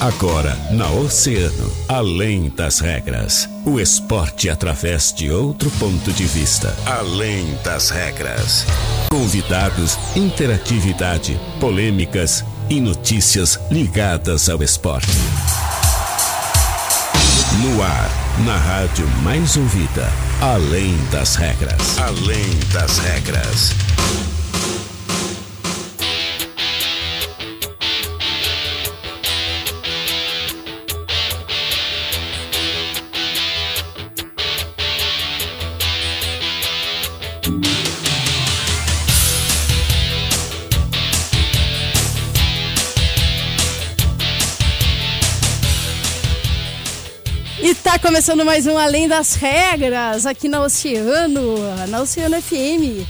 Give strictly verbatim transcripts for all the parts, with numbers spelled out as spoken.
Agora, na Oceano, além das regras, o esporte através de outro ponto de vista. Além das regras. Convidados, interatividade, polêmicas e notícias ligadas ao esporte. No ar, na rádio mais ouvida, além das regras. Além das regras. Tá começando mais um Além das Regras, aqui na Oceano, na Oceano F M.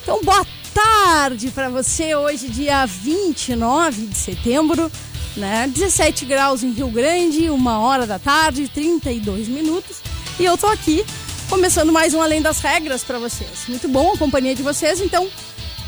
Então, boa tarde para você, hoje dia vinte e nove de setembro, né? dezessete graus em Rio Grande, uma hora da tarde, trinta e dois minutos. E eu tô aqui, começando mais um Além das Regras para vocês. Muito bom a companhia de vocês, então,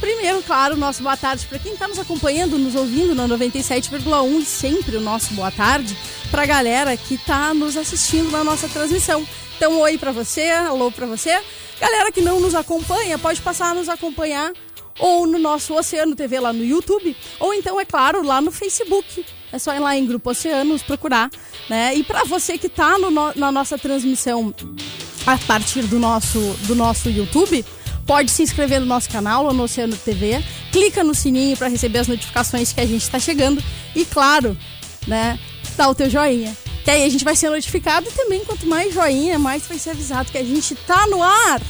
primeiro, claro, o nosso boa tarde para quem está nos acompanhando, nos ouvindo na noventa e sete vírgula um e sempre o nosso boa tarde para a galera que está nos assistindo na nossa transmissão. Então, oi para você, alô para você. Galera que não nos acompanha, pode passar a nos acompanhar ou no nosso Oceano T V lá no YouTube, ou então, é claro, lá no Facebook. É só ir lá em Grupo Oceano nos procurar, né? E para você que está no, na nossa transmissão a partir do nosso, do nosso YouTube, pode se inscrever no nosso canal, no Oceano T V, clica no sininho para receber as notificações que a gente está chegando e, claro, né, dá o teu joinha. Que aí a gente vai ser notificado e também, quanto mais joinha, mais vai ser avisado que a gente tá no ar.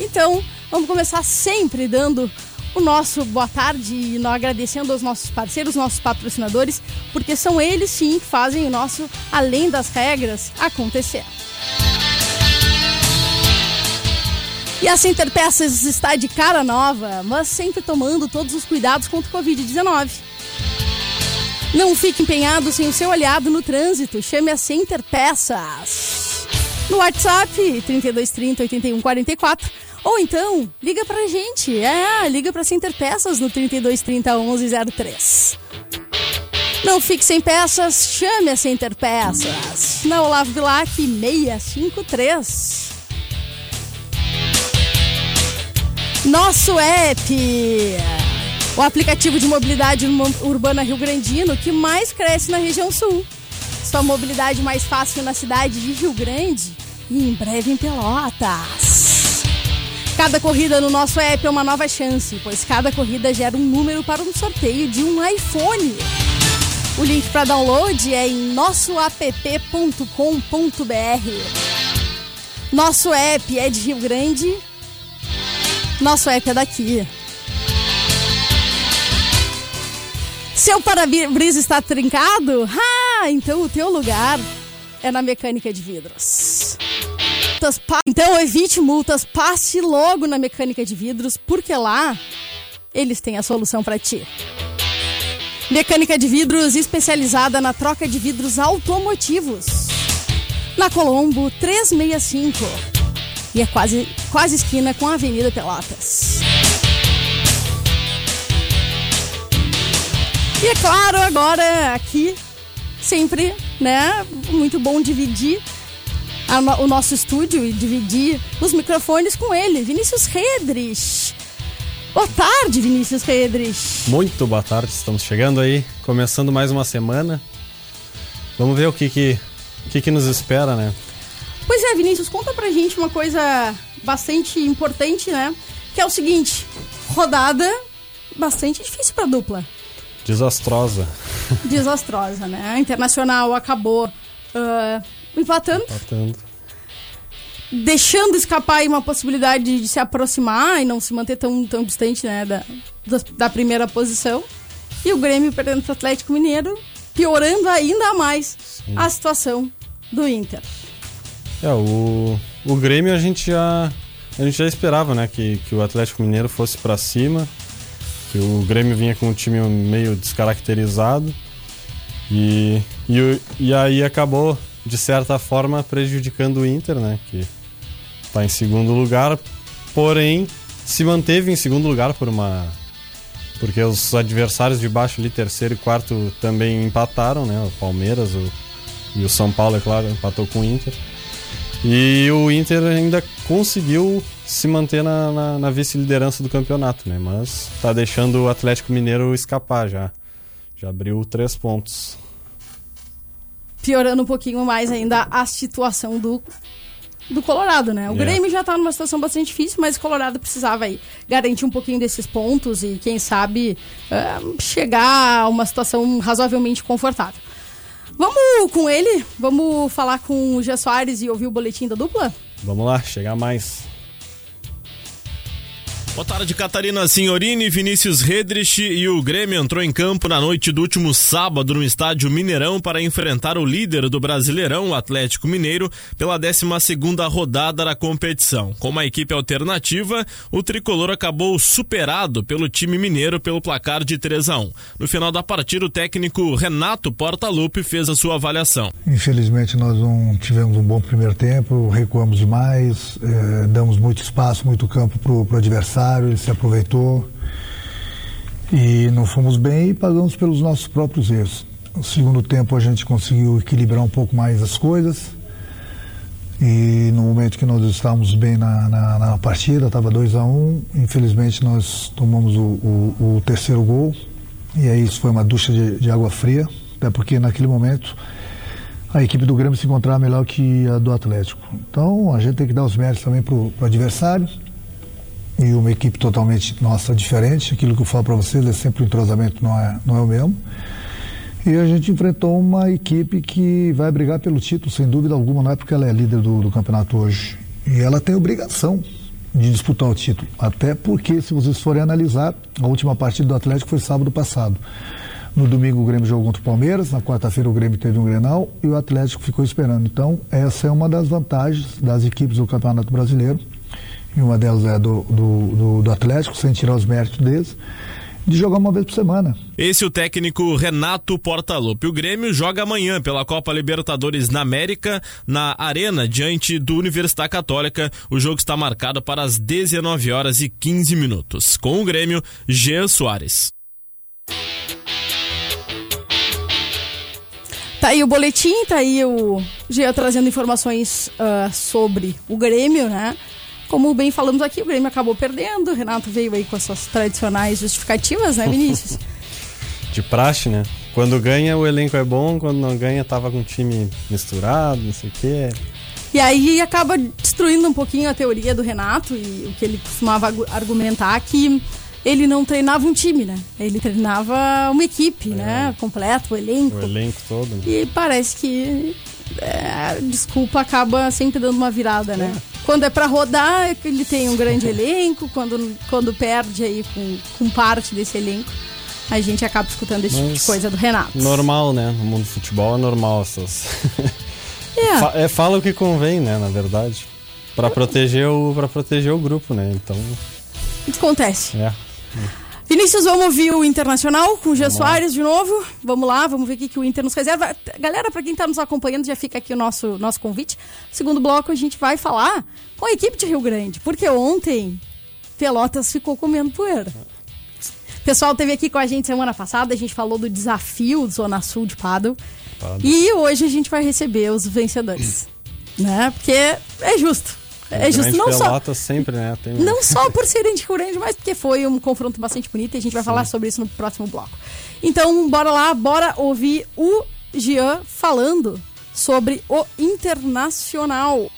Então, vamos começar sempre dando o nosso boa tarde e agradecendo aos nossos parceiros, nossos patrocinadores, porque são eles, sim, que fazem o nosso Além das Regras acontecer. E a Center Peças está de cara nova, mas sempre tomando todos os cuidados contra o covid dezenove. Não fique empenhado sem o seu aliado no trânsito. Chame a Center Peças no WhatsApp trinta e dois trinta, oitenta e um quarenta e quatro ou então liga pra gente. É, liga pra Center Peças no trinta e dois trinta, onze zero três. Não fique sem peças, chame a Center Peças na Olavo Bilac seiscentos e cinquenta e três. Nosso App, o aplicativo de mobilidade urbana rio-grandino que mais cresce na região sul. Sua mobilidade mais fácil na cidade de Rio Grande e em breve em Pelotas. Cada corrida no Nosso App é uma nova chance, pois cada corrida gera um número para um sorteio de um iPhone. O link para download é em nosso app ponto com ponto br. Nosso App é de Rio Grande. Nosso app é daqui. Seu para-brisa está trincado? Ah, então o teu lugar é na mecânica de vidros. Então evite multas, passe logo na mecânica de vidros, porque lá eles têm a solução para ti. Mecânica de vidros especializada na troca de vidros automotivos. Na Colombo trezentos e sessenta e cinco. E é quase, quase esquina com a Avenida Pelotas. E é claro, agora aqui, sempre, né, muito bom dividir a, o nosso estúdio e dividir os microfones com ele, Vinícius Redrich. Boa tarde, Vinícius Redrich. Muito boa tarde, estamos chegando aí, começando mais uma semana. Vamos ver o que, que, que, que nos espera, né? Pois é, Vinícius, conta pra gente uma coisa bastante importante, né? Que é o seguinte, rodada bastante difícil pra dupla. Desastrosa. Desastrosa, né? A Internacional acabou uh, empatando. Empatando. Deixando escapar aí uma possibilidade de se aproximar e não se manter tão, tão distante, né, da, da primeira posição. E o Grêmio perdendo pro Atlético Mineiro, piorando ainda mais, sim, a situação do Inter. É, o, o Grêmio a gente já, a gente já esperava, né, que, que o Atlético Mineiro fosse para cima, que o Grêmio vinha com um time meio descaracterizado e, e, e aí acabou, de certa forma, prejudicando o Inter, né, que está em segundo lugar, porém se manteve em segundo lugar por uma, porque os adversários de baixo ali, terceiro e quarto, também empataram, né? O Palmeiras o, e o São Paulo, é claro, empatou com o Inter. E o Inter ainda conseguiu se manter na, na, na vice-liderança do campeonato, né? Mas tá deixando o Atlético Mineiro escapar já. Já abriu três pontos. Piorando um pouquinho mais ainda a situação do, do Colorado, né? O yeah. Grêmio já tá numa situação bastante difícil, mas o Colorado precisava aí garantir um pouquinho desses pontos e, quem sabe, é, chegar a uma situação razoavelmente confortável. Vamos com ele? Vamos falar com o Jean Soares e ouvir o boletim da dupla? Vamos lá, chegar mais. Boa tarde, Catarina Signorini, Vinícius Redrich. E o Grêmio entrou em campo na noite do último sábado no estádio Mineirão para enfrentar o líder do Brasileirão, o Atlético Mineiro, pela décima segunda rodada da competição. Com uma equipe alternativa, o tricolor acabou superado pelo time mineiro pelo placar de três a um. No final da partida, o técnico Renato Portaluppi fez a sua avaliação. Infelizmente, nós não tivemos um bom primeiro tempo, recuamos mais, eh, damos muito espaço, muito campo para o adversário. Ele se aproveitou e não fomos bem e pagamos pelos nossos próprios erros. No segundo tempo a gente conseguiu equilibrar um pouco mais as coisas e no momento que nós estávamos bem na, na, na partida, estava dois a um, infelizmente nós tomamos o, o, o terceiro gol e aí isso foi uma ducha de, de água fria, até porque naquele momento a equipe do Grêmio se encontrava melhor que a do Atlético. Então a gente tem que dar os méritos também para o adversário. E uma equipe totalmente nossa, diferente. Aquilo que eu falo para vocês é sempre o entrosamento não é, não é o mesmo. E a gente enfrentou uma equipe que vai brigar pelo título, sem dúvida alguma, não é porque ela é líder do, do campeonato hoje. E ela tem obrigação de disputar o título. Até porque, se vocês forem analisar, a última partida do Atlético foi sábado passado. No domingo o Grêmio jogou contra o Palmeiras, na quarta-feira o Grêmio teve um Grenal e o Atlético ficou esperando. Então, essa é uma das vantagens das equipes do Campeonato Brasileiro. E uma delas é do, do, do, do Atlético, sem tirar os méritos deles, de jogar uma vez por semana. Esse é o técnico Renato Portaluppi. O Grêmio joga amanhã pela Copa Libertadores na América, na Arena, diante do Universidad Católica. O jogo está marcado para as dezenove horas e quinze minutos. Com o Grêmio, Jean Soares. Tá aí o boletim, tá aí o Jean trazendo informações uh, sobre o Grêmio, né? Como bem falamos aqui, o Grêmio acabou perdendo, o Renato veio aí com as suas tradicionais justificativas, né, Vinícius? De praxe, né? Quando ganha, o elenco é bom, quando não ganha, tava com o time misturado, não sei o quê. E aí acaba destruindo um pouquinho a teoria do Renato e o que ele costumava argumentar, que ele não treinava um time, né? Ele treinava uma equipe, é. né? Completo, o elenco. O elenco todo. Né? E parece que... É, desculpa, acaba sempre dando uma virada, né? É. Quando é pra rodar, ele tem um grande elenco, quando, quando perde aí com, com parte desse elenco, a gente acaba escutando esse Mas, tipo de coisa do Renato. Normal, né? No mundo do futebol é normal essas... É, é fala o que convém, né? Na verdade. Pra proteger o, pra proteger o grupo, né? Então... Acontece. É. Vinícius, vamos ouvir o Internacional com o Gê Soares de novo. Vamos lá, vamos ver o que, que o Inter nos reserva. Galera, para quem está nos acompanhando, já fica aqui o nosso, nosso convite. Segundo bloco, a gente vai falar com a equipe de Rio Grande, porque ontem Pelotas ficou comendo poeira. O pessoal esteve aqui com a gente semana passada, a gente falou do desafio do Zona Sul de Padel. E hoje a gente vai receber os vencedores, né? Porque é justo. É justo, não só, sempre, né? Tem... não só por serem de Rio Grande, mas porque foi um confronto bastante bonito e a gente vai Sim. falar sobre isso no próximo bloco. Então, bora lá, bora ouvir o Jean falando sobre o Internacional.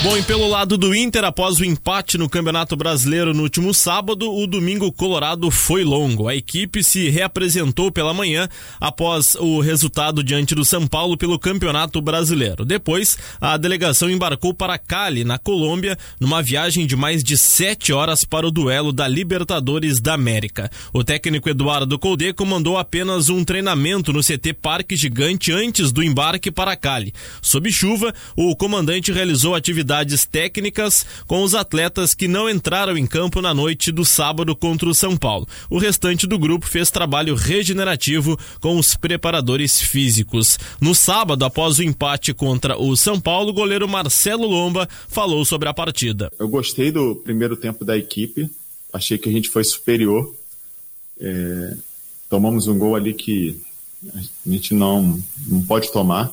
Bom, e pelo lado do Inter, após o empate no Campeonato Brasileiro no último sábado, o domingo colorado foi longo. A equipe se reapresentou pela manhã após o resultado diante do São Paulo pelo Campeonato Brasileiro. Depois, a delegação embarcou para Cali, na Colômbia, numa viagem de mais de sete horas para o duelo da Libertadores da América. O técnico Eduardo Coudet comandou apenas um treinamento no C T Parque Gigante antes do embarque para Cali. Sob chuva, o comandante realizou atividades técnicas com os atletas que não entraram em campo na noite do sábado contra o São Paulo. O restante do grupo fez trabalho regenerativo com os preparadores físicos. No sábado, após o empate contra o São Paulo, o goleiro Marcelo Lomba falou sobre a partida. Eu gostei do primeiro tempo da equipe. achei que a gente foi superior. É, tomamos um gol ali que a gente não, não pode tomar.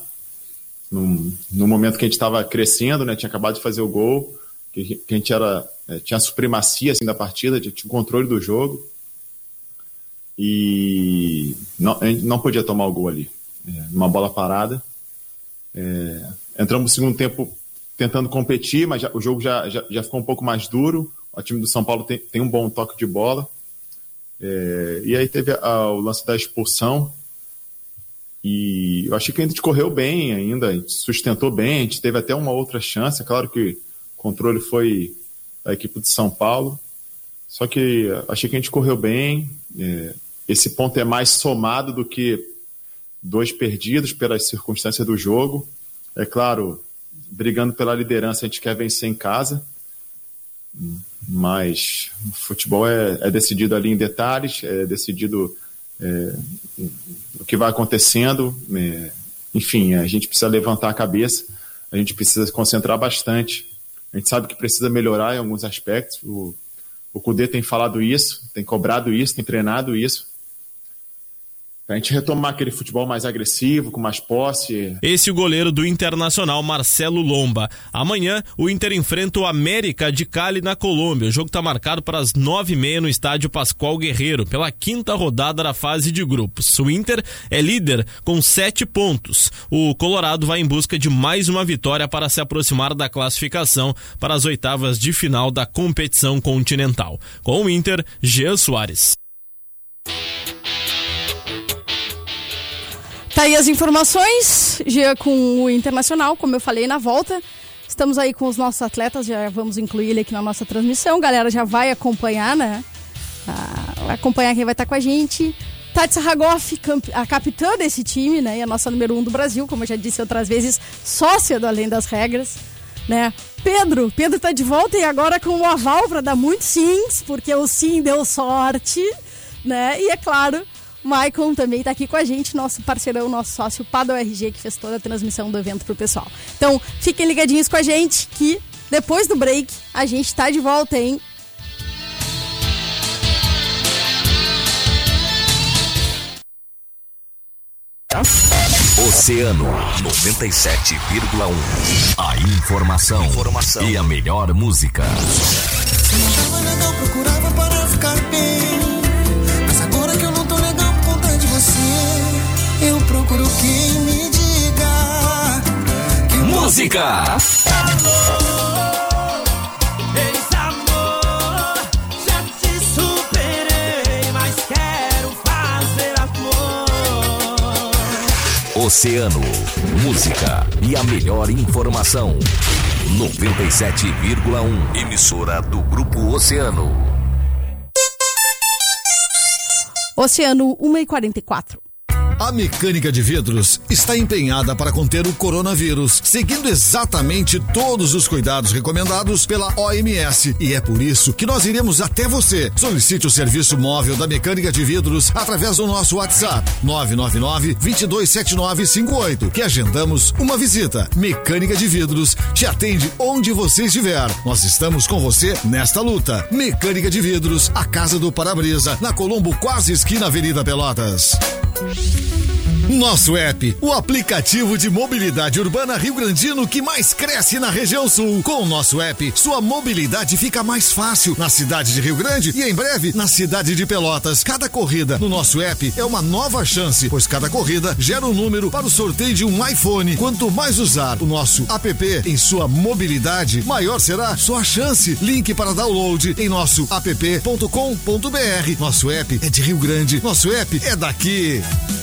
Num, no momento que a gente estava crescendo, né, tinha acabado de fazer o gol, que, que a gente era, é, tinha a supremacia assim, da partida, tinha o controle do jogo. E não, a gente não podia tomar o gol ali. É, uma bola parada. É, entramos no segundo tempo tentando competir, mas já, o jogo já, já, já ficou um pouco mais duro. O time do São Paulo tem, tem um bom toque de bola. É, e aí teve a, o lance da expulsão. E eu achei que a gente correu bem ainda, a gente sustentou bem, a gente teve até uma outra chance. Claro que o controle foi da equipe de São Paulo. Só que achei que a gente correu bem. É, esse ponto é mais somado do que dois perdidos pelas circunstâncias do jogo. É claro, brigando pela liderança, a gente quer vencer em casa. Mas o futebol é, é decidido ali em detalhes, é decidido... É, o que vai acontecendo, é, enfim, a gente precisa levantar a cabeça, a gente precisa se concentrar bastante, a gente sabe que precisa melhorar em alguns aspectos, o, o Coudet tem falado isso, tem cobrado isso, tem treinado isso, pra gente retomar aquele futebol mais agressivo, com mais posse. Esse é o goleiro do Internacional, Marcelo Lomba. Amanhã, o Inter enfrenta o América de Cali na Colômbia. O jogo está marcado para as nove e meia no estádio Pascoal Guerreiro, pela quinta rodada da fase de grupos. O Inter é líder com sete pontos. O Colorado vai em busca de mais uma vitória para se aproximar da classificação para as oitavas de final da competição continental. Com o Inter, Jean Soares. Tá aí as informações, Gê, com o Internacional, como eu falei na volta. Estamos aí com os nossos atletas, já vamos incluir ele aqui na nossa transmissão. Galera, já vai acompanhar, né? Ah, acompanhar quem vai estar com a gente. Tati Sarragoff, a capitã desse time, né? E a nossa número um do Brasil, como eu já disse outras vezes, sócia do Além das Regras, né? Pedro, Pedro tá de volta e agora com o aval para dar muitos sims, porque o sim deu sorte, né? E é claro... Maicon também está aqui com a gente, nosso parceirão, nosso sócio Padel R G, que fez toda a transmissão do evento para o pessoal. Então, fiquem ligadinhos com a gente, que depois do break, a gente está de volta, hein? Oceano noventa e sete vírgula um. A informação, informação e a melhor música. Eu procurava para ficar bem, mas agora que eu não tô legal. Eu procuro quem me diga que música. Amor, ex-amor, já te superei, mas quero fazer amor. Oceano, música e a melhor informação. noventa e sete vírgula um, emissora do Grupo Oceano. Oceano uma e quarenta e quatro. A mecânica de vidros está empenhada para conter o coronavírus, seguindo exatamente todos os cuidados recomendados pela O M S. E é por isso que nós iremos até você. Solicite o serviço móvel da mecânica de vidros através do nosso WhatsApp nove nove nove, dois dois sete nove cinco oito, que agendamos uma visita. Mecânica de Vidros te atende onde você estiver. Nós estamos com você nesta luta. Mecânica de Vidros, a casa do para-brisa, na Colombo, quase esquina Avenida Pelotas. Nosso App, o aplicativo de mobilidade urbana rio-grandino que mais cresce na região sul. Com o Nosso App, sua mobilidade fica mais fácil na cidade de Rio Grande e em breve na cidade de Pelotas. Cada corrida no Nosso App é uma nova chance, pois cada corrida gera um número para o sorteio de um iPhone. Quanto mais usar o nosso app em sua mobilidade, maior será sua chance. Link para download em nosso app ponto com ponto b r. Nosso App é de Rio Grande, Nosso App é daqui.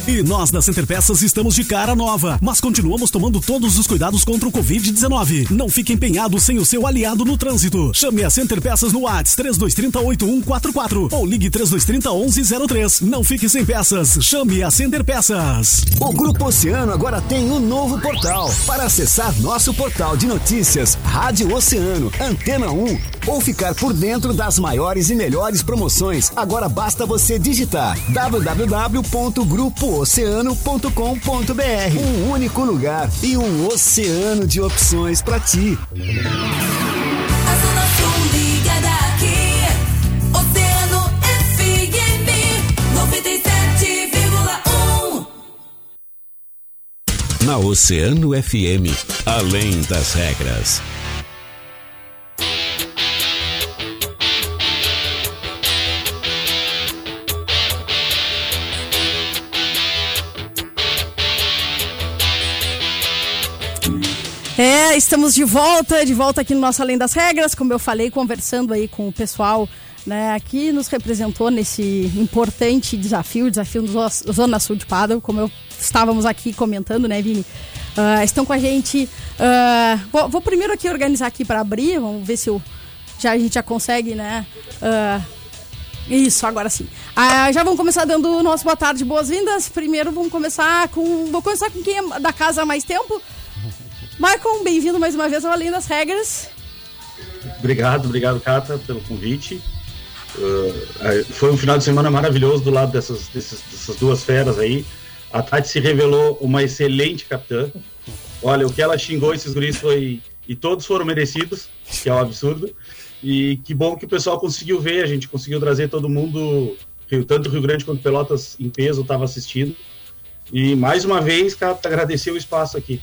E nós da Center Peças estamos de cara nova, mas continuamos tomando todos os cuidados contra o covid dezenove. Não fique empenhado sem o seu aliado no trânsito. Chame a Center Peças no WhatsApp três dois três zero oito um quatro quatro ou ligue três dois três zero um um zero três. Não fique sem peças. Chame a Center Peças. O Grupo Oceano agora tem um novo portal. Para acessar nosso portal de notícias, Rádio Oceano, Antena um, ou ficar por dentro das maiores e melhores promoções, agora basta você digitar w w w ponto grupo oceano ponto com ponto b r. Um único lugar e um oceano de opções para ti. A zona sul ligada aqui. na Oceano F M, além das regras. É, estamos de volta, de volta aqui no nosso Além das Regras, como eu falei, conversando aí com o pessoal, né, que nos representou nesse importante desafio, desafio da Zona Sul de Padel, como eu estávamos aqui comentando, né, Vini? Uh, estão com a gente, uh, vou, vou primeiro aqui organizar aqui para abrir, vamos ver se eu, já, a gente já consegue, né, uh, isso, agora sim. Uh, já vamos começar dando o nosso boa tarde, boas-vindas. Primeiro vamos começar com, vou começar com quem é da casa há mais tempo. Marcon, bem-vindo mais uma vez ao Além das Regras. Obrigado, obrigado, Cata, pelo convite. Uh, foi um final de semana maravilhoso do lado dessas, dessas, dessas duas feras aí. A Tati se revelou uma excelente capitã. Olha, o que ela xingou esses guris foi... E todos foram merecidos, que é um absurdo. E que bom que o pessoal conseguiu ver, a gente conseguiu trazer todo mundo, tanto Rio Grande quanto Pelotas em peso, estava assistindo. E mais uma vez, Cata, agradecer o espaço aqui.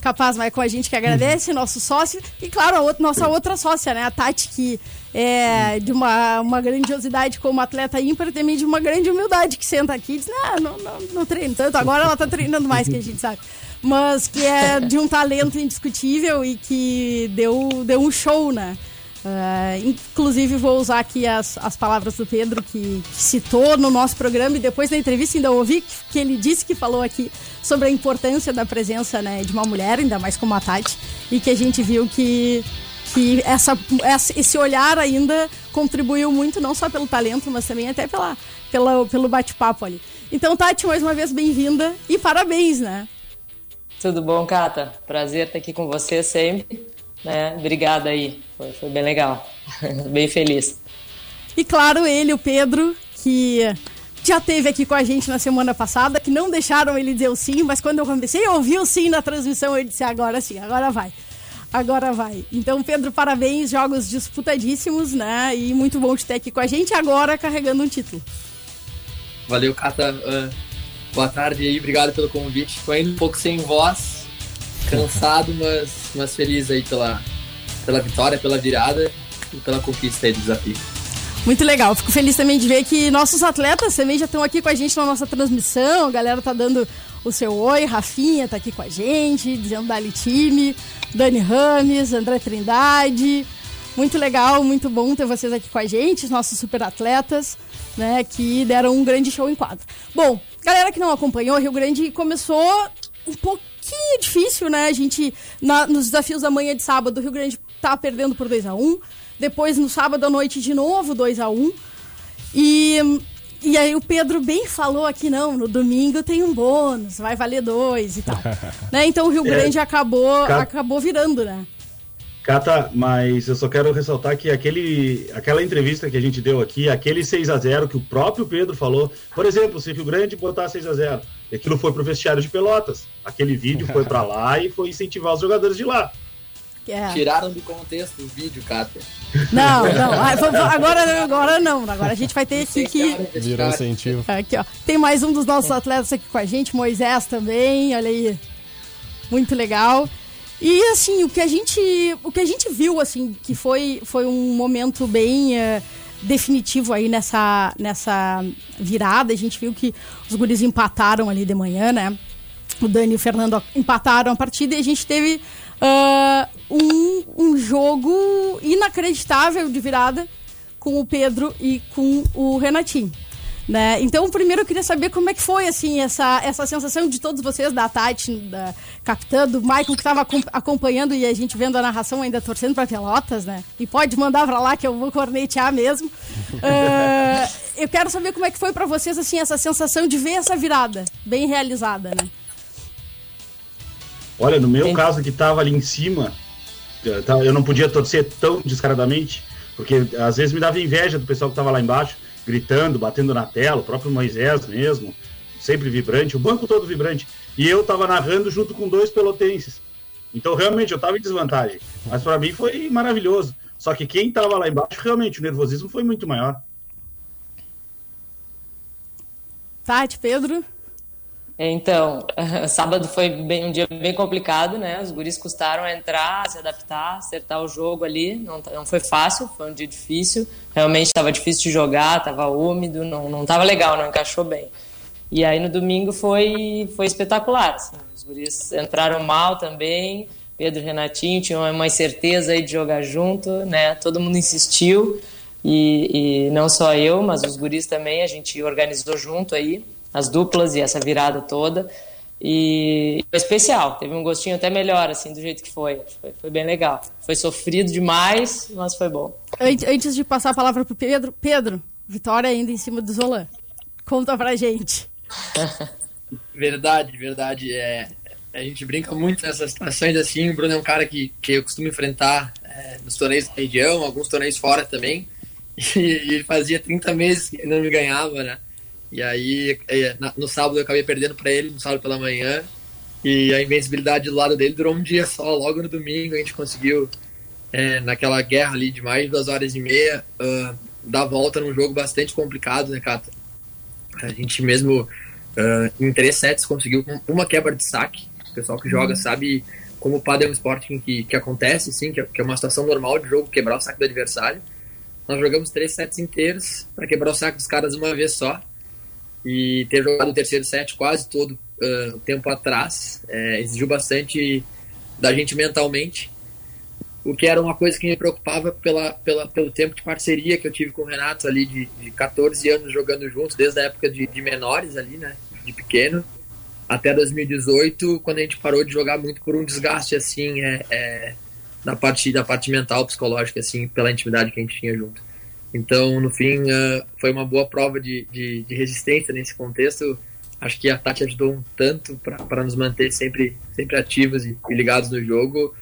Capaz, mas com a gente que agradece, nosso sócio e, claro, a outra, nossa outra sócia, né? A Tati, que é de uma, uma grandiosidade como atleta ímpar, também de uma grande humildade, que senta aqui e diz, ah, não, não, não treino tanto, agora ela tá treinando mais que a gente, sabe? Mas que é de um talento indiscutível e que deu, deu um show, né? Uh, inclusive vou usar aqui as, as palavras do Pedro que, que citou no nosso programa e depois da entrevista ainda ouvi que, que ele disse que falou aqui sobre a importância da presença, né, de uma mulher, ainda mais como a Tati, e que a gente viu que, que essa, essa, esse olhar ainda contribuiu muito, não só pelo talento, mas também até pela, pela, pelo bate-papo ali. Então, Tati, mais uma vez bem-vinda e parabéns, né? Tudo bom, Cata? Prazer estar aqui com você sempre. Né? Obrigada aí, foi, foi bem legal, bem feliz. E claro, ele, o Pedro, que já esteve aqui com a gente na semana passada, que não deixaram ele dizer o sim, mas quando eu comecei a ouvir o sim na transmissão, ele disse, agora sim, agora vai, agora vai. Então, Pedro, parabéns, jogos disputadíssimos, né? E muito bom te ter aqui com a gente, agora carregando um título. Valeu, Cata, uh, boa tarde aí, obrigado pelo convite, foi ainda um pouco sem voz. Cansado, mas, mas feliz aí pela, pela vitória, pela virada e pela conquista aí do desafio. Muito legal, fico feliz também de ver que nossos atletas também já estão aqui com a gente na nossa transmissão, a galera tá dando o seu oi, Rafinha tá aqui com a gente, dizendo Dali Time, Dani Rames, André Trindade, muito legal, muito bom ter vocês aqui com a gente, nossos super atletas, né, que deram um grande show em quadro. Bom, galera que não acompanhou, Rio Grande começou um pouco que difícil, né? A gente, na, nos desafios da manhã de sábado, o Rio Grande tá perdendo por dois a um. Depois, no sábado à noite, de novo, dois a um. E, e aí o Pedro bem falou aqui, não, no domingo tem um bônus, vai valer dois e tal. Né? Então o Rio Grande é, acabou, Cata, acabou virando, né? Cata, mas eu só quero ressaltar que aquele, aquela entrevista que a gente deu aqui, aquele seis a zero que o próprio Pedro falou, por exemplo, se o Rio Grande botar seis a zero... Aquilo foi pro vestiário de Pelotas. Aquele vídeo foi pra lá e foi incentivar os jogadores de lá. É. Tiraram do contexto o vídeo, Cátia. Não, não. Agora não, agora não. Agora a gente vai ter aqui que... Virou incentivo. Aqui, ó. Tem mais um dos nossos atletas aqui com a gente, Moisés também, olha aí. Muito legal. E, assim, o que a gente, o que a gente viu, assim, que foi, foi um momento bem... Uh, definitivo aí nessa, nessa virada, a gente viu que os guris empataram ali de manhã, né? O Dani e o Fernando empataram a partida e a gente teve uh, um, um jogo inacreditável de virada com o Pedro e com o Renatinho, né? Então, primeiro eu queria saber como é que foi, assim, essa, essa sensação de todos vocês, da Tati, da capitã, do Michael, que estava acompanhando e a gente vendo a narração ainda torcendo para Pelotas, né? E pode mandar para lá que eu vou cornetear mesmo. uh, eu quero saber como é que foi para vocês, assim, essa sensação de ver essa virada bem realizada, né? Olha, no meu Sim. caso, que estava ali em cima, eu não podia torcer tão descaradamente, porque às vezes me dava inveja do pessoal que estava lá embaixo, gritando, batendo na tela, o próprio Moisés mesmo, sempre vibrante, o banco todo vibrante, e eu tava narrando junto com dois pelotenses, então realmente eu tava em desvantagem, mas para mim foi maravilhoso, só que quem tava lá embaixo, realmente o nervosismo foi muito maior. Tati, Pedro? Então, sábado foi bem, um dia bem complicado, né? Os guris custaram entrar, se adaptar, acertar o jogo ali. Não, não foi fácil, foi um dia difícil. Realmente estava difícil de jogar, estava úmido, não, não estava legal, não encaixou bem. E aí no domingo foi, foi espetacular. Assim, os guris entraram mal também. Pedro e Renatinho tinham uma incerteza aí de jogar junto, né? Todo mundo insistiu. E, e não só eu, mas os guris também, a gente organizou junto aí, as duplas e essa virada toda, e foi especial, teve um gostinho até melhor, assim, do jeito que foi, foi, foi bem legal, foi sofrido demais, mas foi bom. Antes de passar a palavra pro Pedro, Pedro, vitória ainda em cima do Zolan, conta pra gente. Verdade, verdade, é, a gente brinca muito nessas situações assim, o Bruno é um cara que, que eu costumo enfrentar é, nos torneios da região, alguns torneios fora também, e, e ele fazia trinta meses que não me ganhava, né? E aí, no sábado eu acabei perdendo para ele, no sábado pela manhã, e a invencibilidade do lado dele durou um dia só, logo no domingo a gente conseguiu, é, naquela guerra ali de mais de duas horas e meia, uh, dar volta num jogo bastante complicado, né, Cata? A gente mesmo, uh, em três sets, conseguiu uma quebra de saque, o pessoal que joga sabe como o padel é um esporte que, que acontece, sim, que é uma situação normal de jogo, quebrar o saque do adversário. Nós jogamos três sets inteiros para quebrar o saque dos caras uma vez só, e ter jogado o terceiro set quase todo o uh, tempo atrás é, exigiu bastante da gente mentalmente, o que era uma coisa que me preocupava pela, pela, pelo tempo de parceria que eu tive com o Renato ali de, de catorze anos jogando juntos, desde a época de, de menores ali, né, de pequeno até dois mil e dezoito, quando a gente parou de jogar muito por um desgaste assim é, é, da, parte, da parte mental, psicológica, assim, pela intimidade que a gente tinha junto. Então, no fim, uh, foi uma boa prova de, de, de resistência nesse contexto. Acho que a Tati ajudou um tanto para nos manter sempre, sempre ativos e, e ligados no jogo.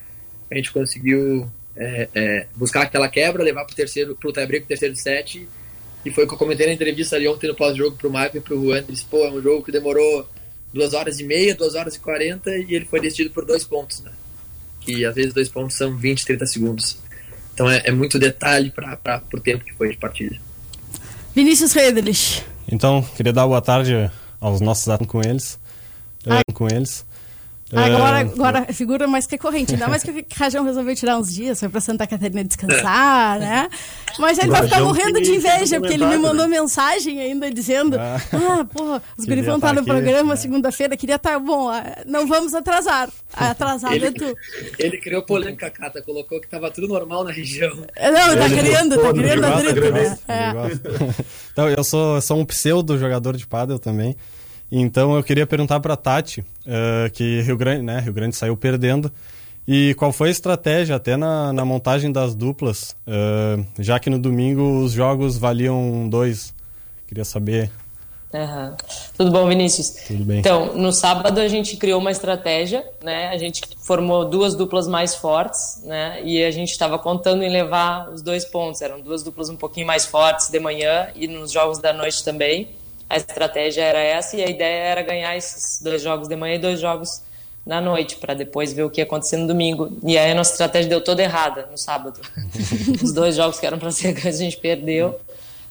A gente conseguiu é, é, buscar aquela quebra, levar para o terceiro, para o tie-break, o terceiro set. E foi o que eu comentei na entrevista ali ontem no pós-jogo para o Michael e para o Juan. Disse, pô, é um jogo que demorou duas horas e meia, duas horas e quarenta, e ele foi decidido por dois pontos, né? Que às vezes dois pontos são vinte, trinta segundos. Então é, é muito detalhe para o tempo que foi de partida. Vinícius Redrich. Então, queria dar boa tarde aos nossos atos com eles. Ah, com eles. Agora, é, agora figura mais que corrente. Ainda mais que o Rajão resolveu tirar uns dias, foi para Santa Catarina descansar, né? Mas ele vai ficar morrendo de inveja, porque ele me mandou mensagem ainda dizendo ah, ah porra, os guris vão estar no programa segunda-feira, queria estar, bom, não vamos atrasar. Atrasado ele, é tu. Ele criou polêmica, Cata, colocou que estava tudo normal na região. Não, tá criando, tá criando a treta, né? É. Então, eu sou, sou um pseudo jogador de pádel também. Então eu queria perguntar para a Tati, uh, que Rio Grande, né, Rio Grande saiu perdendo, e qual foi a estratégia até na, na montagem das duplas, uh, já que no domingo os jogos valiam dois, queria saber. Uhum. Tudo bom, Vinícius? Tudo bem. Então, no sábado a gente criou uma estratégia, né? A gente formou duas duplas mais fortes, né? E a gente estava contando em levar os dois pontos, eram duas duplas um pouquinho mais fortes de manhã e nos jogos da noite também. A estratégia era essa e a ideia era ganhar esses dois jogos de manhã e dois jogos na noite, para depois ver o que ia acontecer no domingo. E aí a nossa estratégia deu toda errada no sábado. Os dois jogos que eram para ser ganhos a gente perdeu,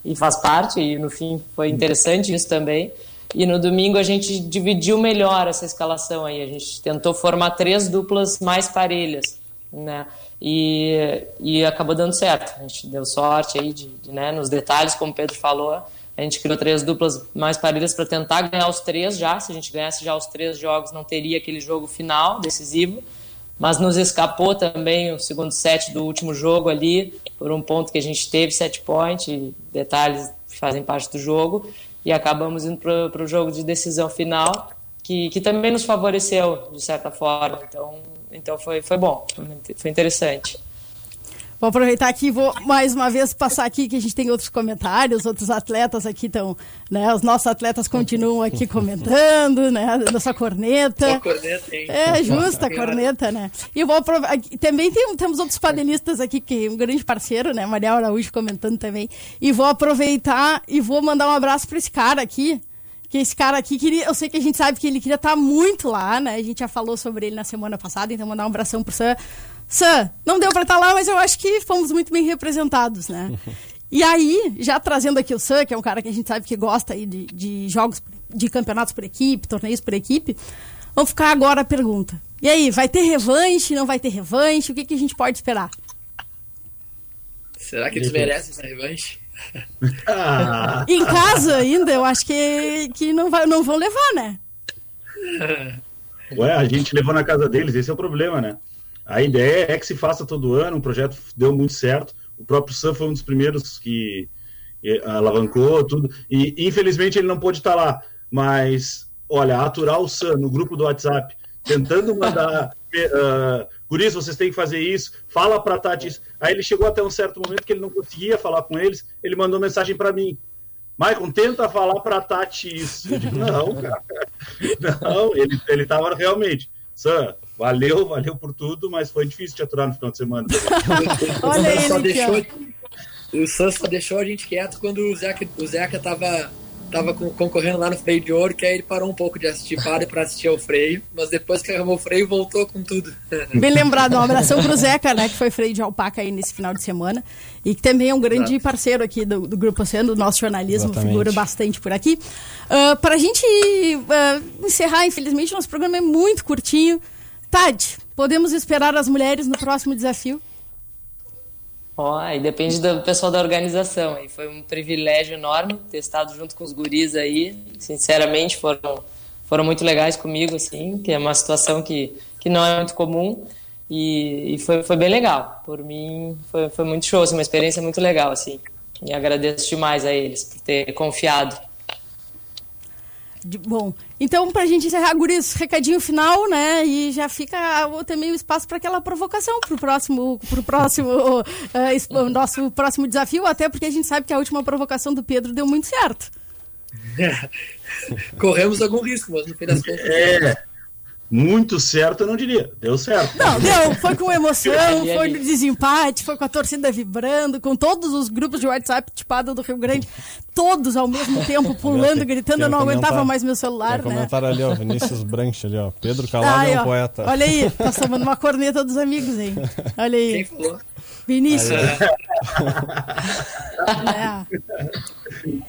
e faz parte, e no fim foi interessante isso também. E no domingo a gente dividiu melhor essa escalação aí, a gente tentou formar três duplas mais parelhas, né? E, e acabou dando certo, a gente deu sorte aí de, de, né, nos detalhes, como o Pedro falou. A gente criou três duplas mais parelhas para tentar ganhar os três já. Se a gente ganhasse já os três jogos, não teria aquele jogo final decisivo. Mas nos escapou também o segundo set do último jogo ali, por um ponto que a gente teve, set point, detalhes que fazem parte do jogo. E acabamos indo para o jogo de decisão final, que, que também nos favoreceu, de certa forma. Então, então foi, foi bom, foi interessante. Vou aproveitar aqui e vou mais uma vez passar aqui que a gente tem outros comentários, outros atletas aqui estão, né? Os nossos atletas continuam aqui comentando, né? Nossa corneta. Só corneta, hein? É, justa a corneta, né? E vou aproveitar. Também tem, temos outros panelistas aqui, que um grande parceiro, né? Maria Araújo comentando também. E vou aproveitar e vou mandar um abraço para esse cara aqui. Que esse cara aqui queria, eu sei que a gente sabe que ele queria estar muito lá, né? A gente já falou sobre ele na semana passada, então mandar um abração pro Sam. Sam, não deu pra estar lá, mas eu acho que fomos muito bem representados, né? E aí, já trazendo aqui o Sam, que é um cara que a gente sabe que gosta aí de, de jogos, de campeonatos por equipe, torneios por equipe, vamos ficar agora a pergunta. E aí, vai ter revanche, não vai ter revanche? O que, que a gente pode esperar? Será que eles merecem essa revanche? Ah. Em casa ainda, eu acho que, que não, vai, não vão levar, né? Ué, a gente levou na casa deles, esse é o problema, né? A ideia é que se faça todo ano, o projeto deu muito certo. O próprio Sam foi um dos primeiros que alavancou tudo. E, infelizmente, ele não pôde estar lá. Mas, olha, aturar o Sam no grupo do WhatsApp, tentando mandar... uh, por isso, vocês têm que fazer isso. Fala pra Tati isso. Aí ele chegou até um certo momento que ele não conseguia falar com eles. Ele mandou mensagem pra mim. Maicon, tenta falar pra Tati isso. Eu digo, não, cara. Não, ele, ele tava realmente... Sam, valeu, valeu por tudo, mas foi difícil te aturar no final de semana. Olha ele, só deixou, o Sam só deixou a gente quieto quando o Zeca, o Zeca tava, tava concorrendo lá no Freio de Ouro, que aí ele parou um pouco de assistir para para assistir ao freio, mas depois que arrumou o freio, voltou com tudo. Bem lembrado, um abração pro Zeca, né, que foi Freio de Alpaca aí nesse final de semana, e que também é um grande Exato. parceiro aqui do, do Grupo Oceano, do nosso jornalismo, Exatamente. figura bastante por aqui. Uh, para a gente uh, encerrar, infelizmente, nosso programa é muito curtinho. Tati, podemos esperar as mulheres no próximo desafio? Ó, oh, aí depende do pessoal da organização. Aí foi um privilégio enorme ter estado junto com os guris aí. Sinceramente, foram, foram muito legais comigo, assim, que é uma situação que, que não é muito comum. E, e foi, foi bem legal. Por mim, foi, foi muito show, assim, uma experiência muito legal, assim. E agradeço demais a eles por ter confiado. Bom, então pra gente encerrar, guris, recadinho final, né, e já fica também o espaço para aquela provocação pro próximo, pro próximo uh, nosso próximo desafio, até porque a gente sabe que a última provocação do Pedro deu muito certo. Corremos algum risco, mas no fim das contas... É, muito certo eu não diria, deu certo. Não, deu, foi com emoção, foi no desempate, foi com a torcida vibrando, com todos os grupos de WhatsApp tipado do Rio Grande, todos ao mesmo tempo, pulando, gritando, eu não aguentava mais meu celular, né? Comentaram ali, ó, Vinícius Branche ali, ó, Pedro Calado é um poeta. Olha aí, tá tomando uma corneta dos amigos, hein? Olha aí. Quem falou? Vinícius.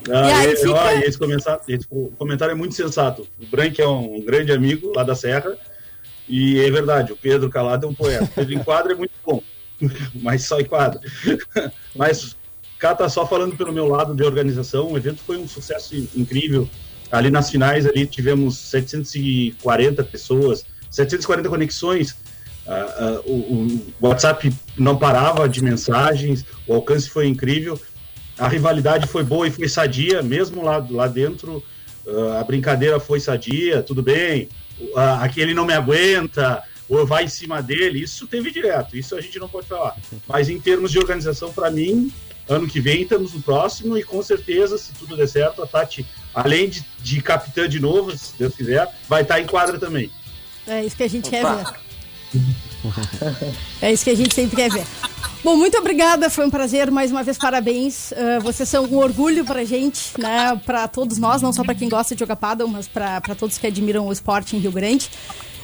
Não, e aí, esse, fica... ó, esse, comentário, esse comentário é muito sensato. O Branco é um grande amigo lá da Serra. E é verdade, o Pedro Calado é um poeta. O Pedro enquadra é muito bom, mas só enquadra. Mas, cá tá só falando pelo meu lado de organização, o evento foi um sucesso incrível. Ali nas finais ali tivemos setecentas e quarenta pessoas, setecentas e quarenta conexões. Uh, uh, o, o WhatsApp não parava de mensagens, o alcance foi incrível, a rivalidade foi boa e foi sadia, mesmo lá, lá dentro, uh, a brincadeira foi sadia, tudo bem, uh, aquele não me aguenta, ou vai em cima dele, isso teve direto, isso a gente não pode falar, mas em termos de organização, para mim, ano que vem estamos no próximo e com certeza, se tudo der certo, a Tati, além de, de capitã de novo, se Deus quiser, vai estar em quadra também. É isso que a gente Opa. quer ver. É isso que a gente sempre quer ver. Bom, muito obrigada, foi um prazer. Mais uma vez, parabéns. Uh, vocês são um orgulho pra gente, né? Pra todos nós, não só pra quem gosta de jogar pádel, mas pra, pra todos que admiram o esporte em Rio Grande.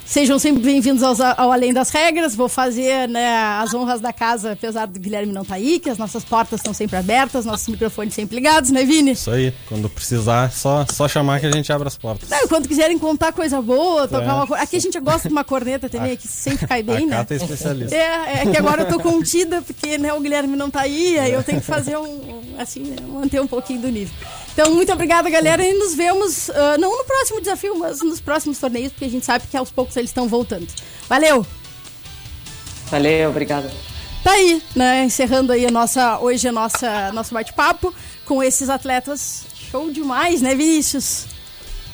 Sejam sempre bem-vindos aos, ao Além das Regras. Vou fazer, né, as honras da casa, apesar do Guilherme não estar aí, que as nossas portas estão sempre abertas, nossos microfones sempre ligados, né, Vini? Isso aí, quando precisar, só, só chamar que a gente abre as portas. Não, quando quiserem contar coisa boa, tocar é. uma coisa... Aqui a gente gosta de uma corneta também, que sempre cai bem, a né? A Cata é especialista. É, é que agora eu tô contida, porque, né, o Guilherme não tá aí, aí eu tenho que fazer um, assim, né, manter um pouquinho do nível. Então, muito obrigada, galera, e nos vemos, uh, não no próximo desafio, mas nos próximos torneios, porque a gente sabe que aos poucos eles estão voltando. Valeu! Valeu, obrigada. Tá aí, né, encerrando aí a nossa, hoje a nossa, nosso bate-papo com esses atletas. Show demais, né, Vinícius?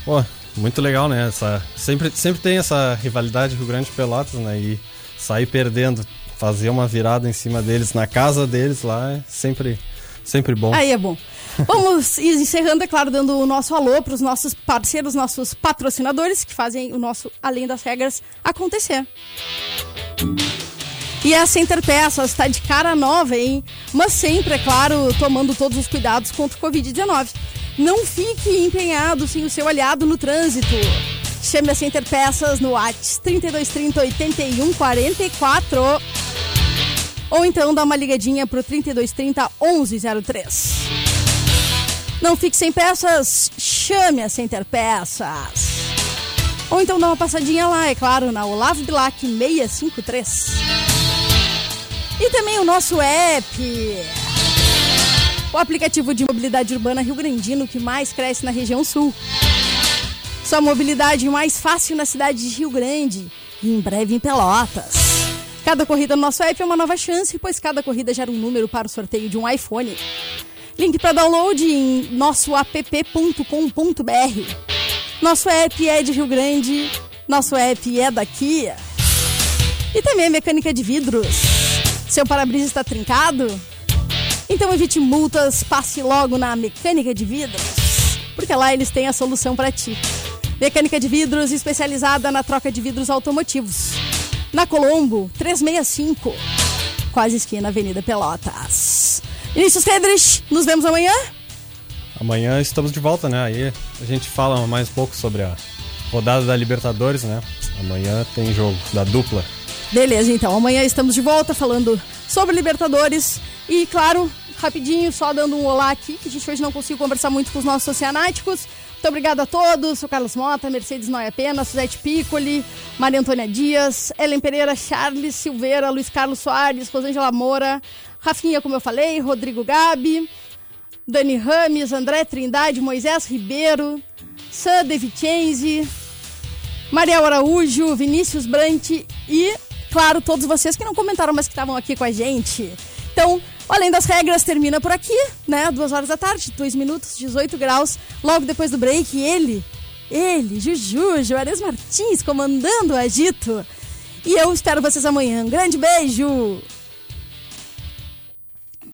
Pô, muito legal, né, essa, sempre, sempre tem essa rivalidade Rio Grande Pelotas, né, e sair perdendo, fazer uma virada em cima deles, na casa deles lá, é sempre, sempre bom. Aí é bom. Vamos encerrando, é claro, dando o nosso alô para os nossos parceiros, nossos patrocinadores que fazem o nosso Além das Regras acontecer. E a Center Peças está de cara nova, hein? Mas sempre, é claro, tomando todos os cuidados contra o covid dezenove. Não fique empenhado sem o seu aliado no trânsito. Chame a Center Peças no WhatsApp trinta e dois trinta, oitenta e um quarenta e quatro. ou então dá uma ligadinha pro trinta e dois trinta, onze zero três. Não fique sem peças, chame a Center Peças. Ou então dá uma passadinha lá, é claro, na Olavo Bilac seiscentos e cinquenta e três. E também o nosso app, o aplicativo de mobilidade urbana Rio Grandino que mais cresce na região sul. Sua mobilidade mais fácil na cidade de Rio Grande e em breve em Pelotas. Cada corrida no nosso app é uma nova chance, pois cada corrida gera um número para o sorteio de um iPhone. Link para download em nosso app ponto com ponto b r. Nosso app é de Rio Grande, nosso app é daqui. E também a mecânica de vidros. Seu para-brisa está trincado? Então evite multas, passe logo na mecânica de vidros, porque lá eles têm a solução para ti. Mecânica de vidros especializada na troca de vidros automotivos. Na Colombo, trezentos e sessenta e cinco, quase esquina Avenida Pelotas. Vinícius Redrich, nos vemos amanhã? Amanhã estamos de volta, né? Aí a gente fala mais um pouco sobre a rodada da Libertadores, né? Amanhã tem jogo da dupla. Beleza, então. Amanhã estamos de volta falando sobre Libertadores. E, claro, rapidinho, só dando um olá aqui, que a gente hoje não conseguiu conversar muito com os nossos oceanáticos. Muito obrigada a todos. Sou Carlos Mota, Mercedes Noia Pena, Suzete Piccoli, Maria Antônia Dias, Ellen Pereira, Charles Silveira, Luiz Carlos Soares, Rosângela Moura, Rafinha, como eu falei, Rodrigo Gabi, Dani Rames, André Trindade, Moisés Ribeiro, Sam De Vicenzi, Mariel Araújo, Vinícius Brant e, claro, todos vocês que não comentaram, mas que estavam aqui com a gente. Então, Além das Regras termina por aqui, né? Duas horas da tarde, dois minutos, dezoito graus. Logo depois do break, ele, ele, Juju, Juarez Martins, comandando o agito. E eu espero vocês amanhã. Um grande beijo!